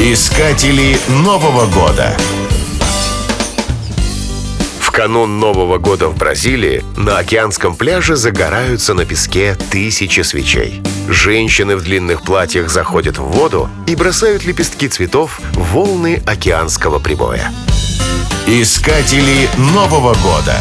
Искатели Нового Года. В канун Нового Года в Бразилии на океанском пляже загораются на песке тысячи свечей. Женщины в длинных платьях заходят в воду и бросают лепестки цветов в волны океанского прибоя. Искатели Нового Года.